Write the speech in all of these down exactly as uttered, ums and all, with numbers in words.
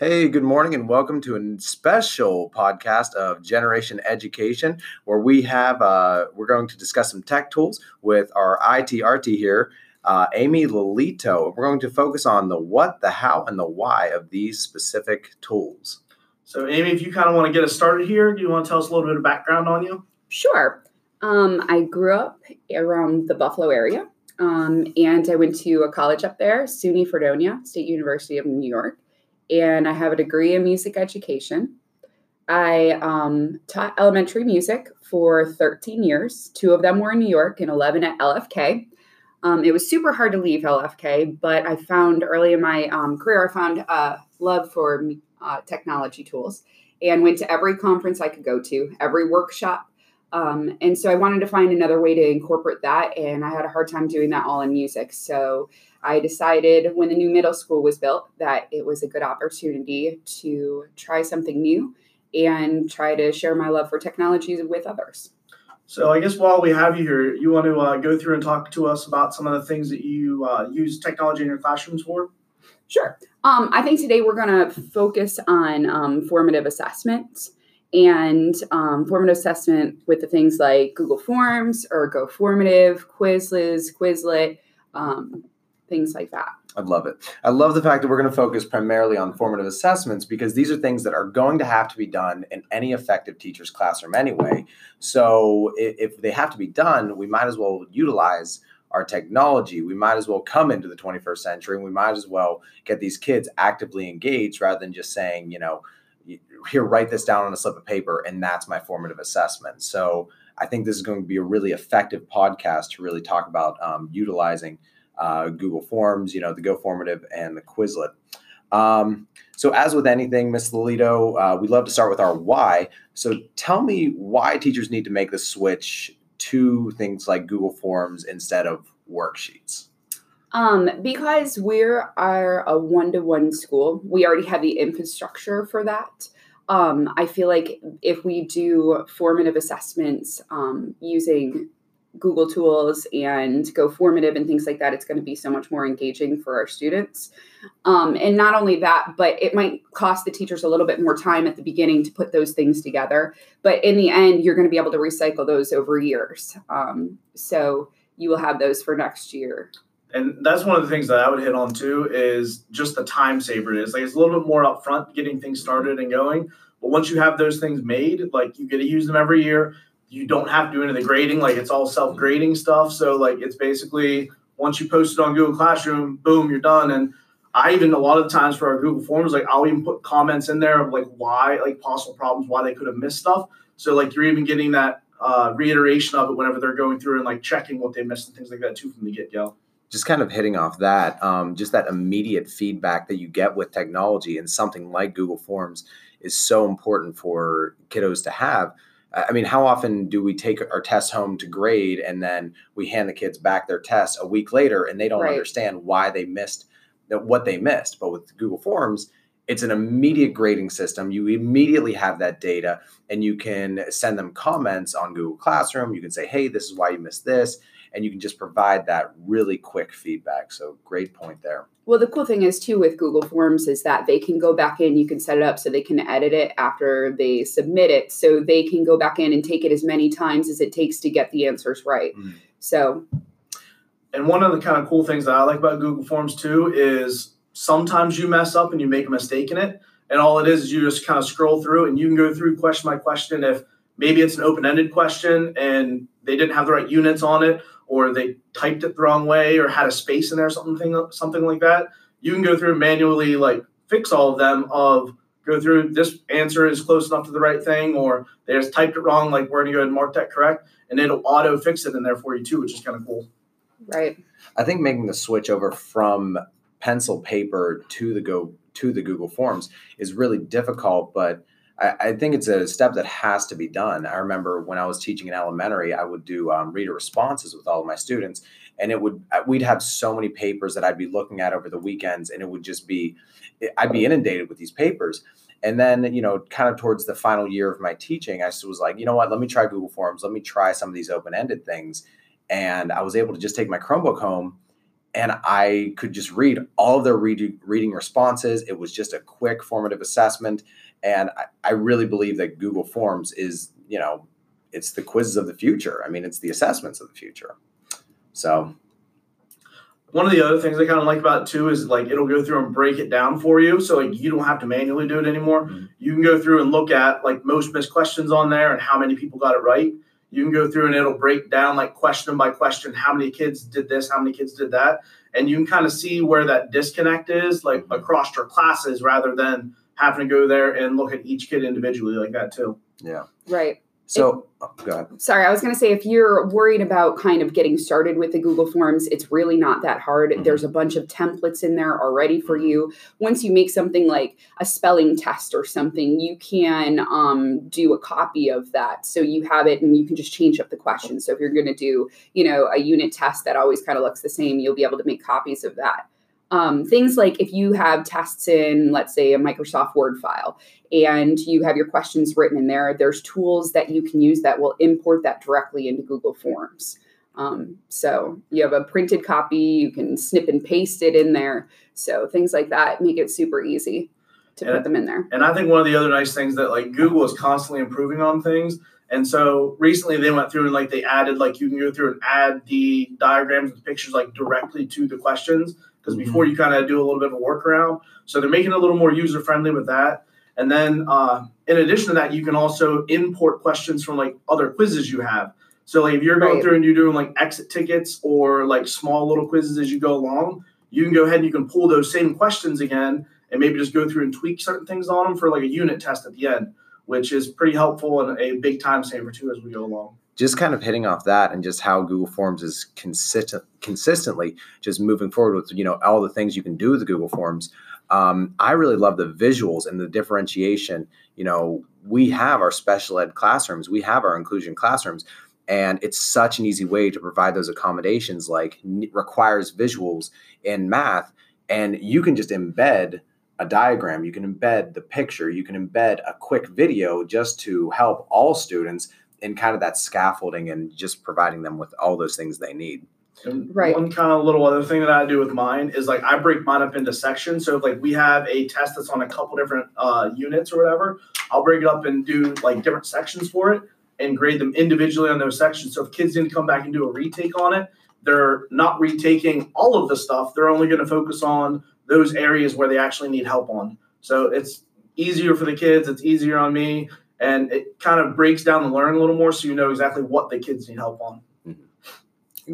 Hey, good morning and welcome to a special podcast of Generation Education, where we have, uh, we're going to discuss some tech tools with our I T R T here, uh, Amy Lolito. We're going to focus on the what, the how, and the why of these specific tools. So Amy, if you kind of want to get us started here, do you want to tell us a little bit of background on you? Sure. Um, I grew up around the Buffalo area, um, and I went to a college up there, SUNY Fredonia, State University of New York. And I have a degree in music education. I um, taught elementary music for thirteen years. Two of them were in New York and eleven at L F K. Um, it was super hard to leave L F K, but I found early in my um, career, I found a uh, love for uh, technology tools and went to every conference I could go to, every workshop. Um, and so I wanted to find another way to incorporate that. And I had a hard time doing that all in music. So I decided when the new middle school was built that it was a good opportunity to try something new and try to share my love for technology with others. So I guess while we have you here, you want to uh, go through and talk to us about some of the things that you uh, use technology in your classrooms for? Sure. Um, I think today we're going to focus on um, formative assessment. And um, formative assessment with the things like Google Forms or Go Formative, Quizlet, Quizlet, um, things like that. I love it. I love the fact that we're going to focus primarily on formative assessments because these are things that are going to have to be done in any effective teacher's classroom anyway. So if, if they have to be done, we might as well utilize our technology. We might as well come into the twenty-first century, and we might as well get these kids actively engaged rather than just saying, you know, here, write this down on a slip of paper, and that's my formative assessment. So I think this is going to be a really effective podcast to really talk about um, utilizing uh, Google Forms, you know, the Go Formative and the Quizlet. Um, so as with anything, Miz Lolito, uh, we love to start with our why. So tell me why teachers need to make the switch to things like Google Forms instead of worksheets. Um, because we are a one-to-one school, we already have the infrastructure for that. Um, I feel like if we do formative assessments um, using Google tools and Go Formative and things like that, it's going to be so much more engaging for our students. Um, and not only that, but it might cost the teachers a little bit more time at the beginning to put those things together. But in the end, you're going to be able to recycle those over years. Um, so you will have those for next year. And that's one of the things that I would hit on too is just the time saver it is. Like it's a little bit more upfront getting things started and going. But once you have those things made, like you get to use them every year. You don't have to do any of the grading, like it's all self-grading stuff. So like it's basically once you post it on Google Classroom, boom, you're done. And I even a lot of times for our Google Forms, like I'll even put comments in there of like why, like possible problems, why they could have missed stuff. So like you're even getting that uh, reiteration of it whenever they're going through and like checking what they missed and things like that too from the get-go. Just kind of hitting off that, um, just that immediate feedback that you get with technology and something like Google Forms is so important for kiddos to have. I mean, how often do we take our tests home to grade and then we hand the kids back their tests a week later and they don't right. understand why they missed what they missed? But with Google Forms, it's an immediate grading system. You immediately have that data and you can send them comments on Google Classroom. You can say, hey, this is why you missed this. And you can just provide that really quick feedback. So great point there. Well, the cool thing is, too, with Google Forms is that they can go back in. You can set it up so they can edit it after they submit it. So they can go back in and take it as many times as it takes to get the answers right. Mm. So, and one of the kind of cool things that I like about Google Forms, too, is sometimes you mess up and you make a mistake in it. And all it is is you just kind of scroll through and you can go through question by question if maybe it's an open-ended question and they didn't have the right units on it, or they typed it the wrong way, or had a space in there, something something like that. You can go through and manually like fix all of them. Of go through this answer is close enough to the right thing, or they just typed it wrong. Like we're going to go ahead and mark that correct, and it'll auto fix it in there for you too, which is kind of cool. Right. I think making the switch over from pencil paper to the go to the Google Forms is really difficult, but I think it's a step that has to be done. I remember when I was teaching in elementary, I would do um, reader responses with all of my students, and it would we'd have so many papers that I'd be looking at over the weekends, and it would just be I'd be inundated with these papers. And then, you know, kind of towards the final year of my teaching, I was like, you know what? Let me try Google Forms. Let me try some of these open-ended things, and I was able to just take my Chromebook home And I could just read all of their reading, reading responses. It was just a quick formative assessment. And I, I really believe that Google Forms is, you know, it's the quizzes of the future. I mean, it's the assessments of the future. So one of the other things I kind of like about it too is like it'll go through and break it down for you. So like you don't have to manually do it anymore. Mm-hmm. You can go through and look at like most missed questions on there and how many people got it right. You can go through and it'll break down like question by question, how many kids did this, how many kids did that. And you can kind of see where that disconnect is like mm-hmm. across your classes rather than having to go there and look at each kid individually like that too. Yeah. Right. So, oh, go ahead. Sorry, I was going to say, if you're worried about kind of getting started with the Google Forms, it's really not that hard. Mm-hmm. There's a bunch of templates in there already for you. Once you make something like a spelling test or something, you can um, do a copy of that. So you have it and you can just change up the questions. So if you're going to do, you know, a unit test that always kind of looks the same, you'll be able to make copies of that. Um, things like if you have tests in, let's say, a Microsoft Word file and you have your questions written in there, there's tools that you can use that will import that directly into Google Forms. Um, so you have a printed copy, you can snip and paste it in there. So things like that make it super easy to and, put them in there. And I think one of the other nice things that like Google is constantly improving on things. And so recently they went through and like they added like you can go through and add the diagrams and pictures like directly to the questions. Because before you kind of do a little bit of a workaround. So they're making it a little more user-friendly with that. And then uh, in addition to that, you can also import questions from like other quizzes you have. So like if you're going right. through and you're doing like exit tickets or like small little quizzes as you go along, you can go ahead and you can pull those same questions again and maybe just go through and tweak certain things on them for like a unit test at the end, which is pretty helpful and a big time saver too as we go along. Just kind of hitting off that and just how Google Forms is consistent, consistently just moving forward with, you know, all the things you can do with the Google Forms. Um, I really love the visuals and the differentiation. You know, we have our special ed classrooms, we have our inclusion classrooms, and it's such an easy way to provide those accommodations like requires visuals in math. And you can just embed a diagram, you can embed the picture, you can embed a quick video just to help all students and kind of that scaffolding and just providing them with all those things they need. And right. One kind of little other thing that I do with mine is like I break mine up into sections. So if like we have a test that's on a couple different uh, units or whatever, I'll break it up and do like different sections for it and grade them individually on those sections. So if kids didn't come back and do a retake on it, they're not retaking all of the stuff. They're only going to focus on those areas where they actually need help on. So it's easier for the kids. It's easier on me. And it kind of breaks down the learn a little more so you know exactly what the kids need help on.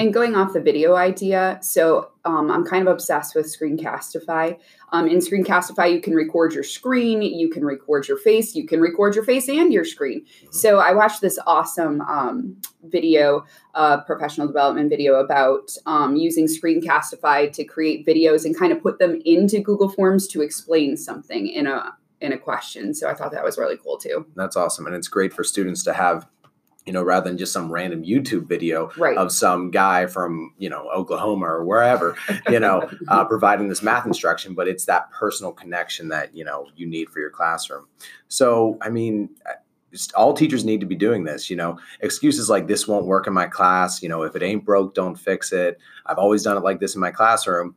And going off the video idea, so um, I'm kind of obsessed with Screencastify. Um, in Screencastify, you can record your screen, you can record your face, you can record your face and your screen. So I watched this awesome um, video, uh, professional development video about um, using Screencastify to create videos and kind of put them into Google Forms to explain something in a in a question. So I thought that was really cool too. That's awesome. And it's great for students to have, you know, rather than just some random YouTube video right. of some guy from, you know, Oklahoma or wherever, you know, uh, providing this math instruction, but it's that personal connection that, you know, you need for your classroom. So, I mean, all teachers need to be doing this, you know, excuses like this won't work in my class. You know, if it ain't broke, don't fix it. I've always done it like this in my classroom.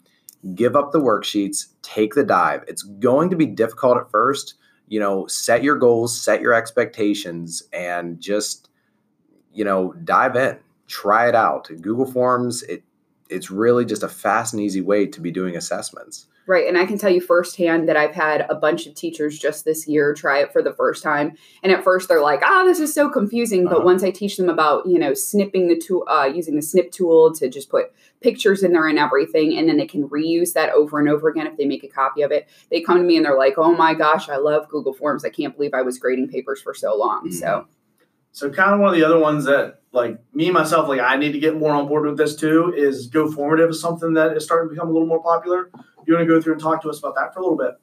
Give up the worksheets, take the dive. It's going to be difficult at first. You know, set your goals, set your expectations, and just, you know, dive in. Try it out. Google Forms, it it's really just a fast and easy way to be doing assessments. Right. And I can tell you firsthand that I've had a bunch of teachers just this year try it for the first time. And at first they're like, ah, oh, this is so confusing. But uh-huh. once I teach them about, you know, snipping the tool, uh, using the snip tool to just put pictures in there and everything, and then they can reuse that over and over again if they make a copy of it, they come to me and they're like, oh my gosh, I love Google Forms. I can't believe I was grading papers for so long. Mm-hmm. So. So kind of one of the other ones that like me, myself, like I need to get more on board with this too is Go Formative is something that is starting to become a little more popular. You want to go through and talk to us about that for a little bit?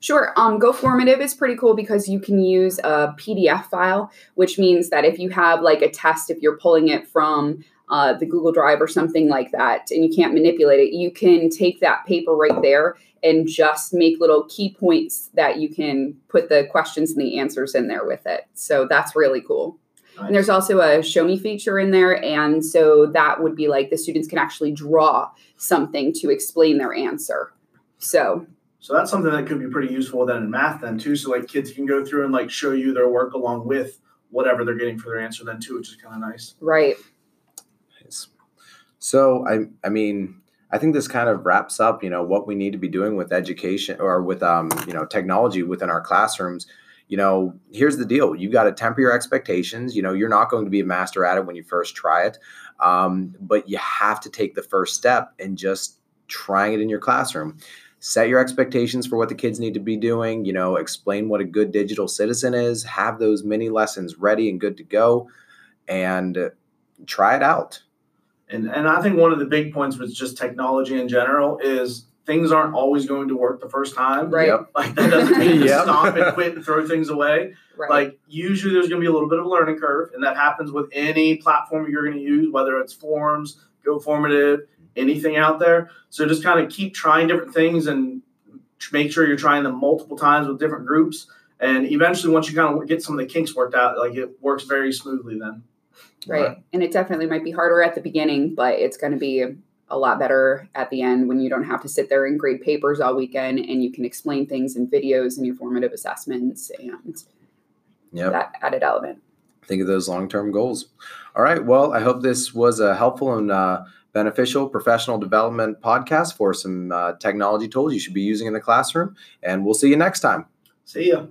Sure. Um, Go Formative is pretty cool because you can use a P D F file, which means that if you have like a test, if you're pulling it from uh, the Google Drive or something like that, and you can't manipulate it, you can take that paper right there and just make little key points that you can put the questions and the answers in there with it. So that's really cool. Nice. And there's also a show me feature in there. And so that would be like the students can actually draw something to explain their answer. So so that's something that could be pretty useful then in math then too. So like kids can go through and like show you their work along with whatever they're getting for their answer then too, which is kind of nice. Right. Nice. So I I mean, I think this kind of wraps up, you know, what we need to be doing with education or with, um, you know, technology within our classrooms. You know, here's the deal. You got to temper your expectations. You know, you're not going to be a master at it when you first try it, um, but you have to take the first step in just trying it in your classroom. Set your expectations for what the kids need to be doing. You know, explain what a good digital citizen is. Have those mini lessons ready and good to go, and try it out. And, and I think one of the big points with just technology in general is things aren't always going to work the first time. Right. Yep. Like that doesn't mean you yep. stop and quit and throw things away. Right. Like usually there's going to be a little bit of a learning curve, and that happens with any platform you're going to use, whether it's Forms, Go Formative, anything out there. So just kind of keep trying different things and make sure you're trying them multiple times with different groups. And eventually once you kind of get some of the kinks worked out, like it works very smoothly then. Right. right. And it definitely might be harder at the beginning, but it's going to be a lot better at the end when you don't have to sit there and grade papers all weekend, and you can explain things in videos and your formative assessments and yep. that added element. Think of those long-term goals. All right. Well, I hope this was a helpful and uh, beneficial professional development podcast for some uh, technology tools you should be using in the classroom. And we'll see you next time. See ya.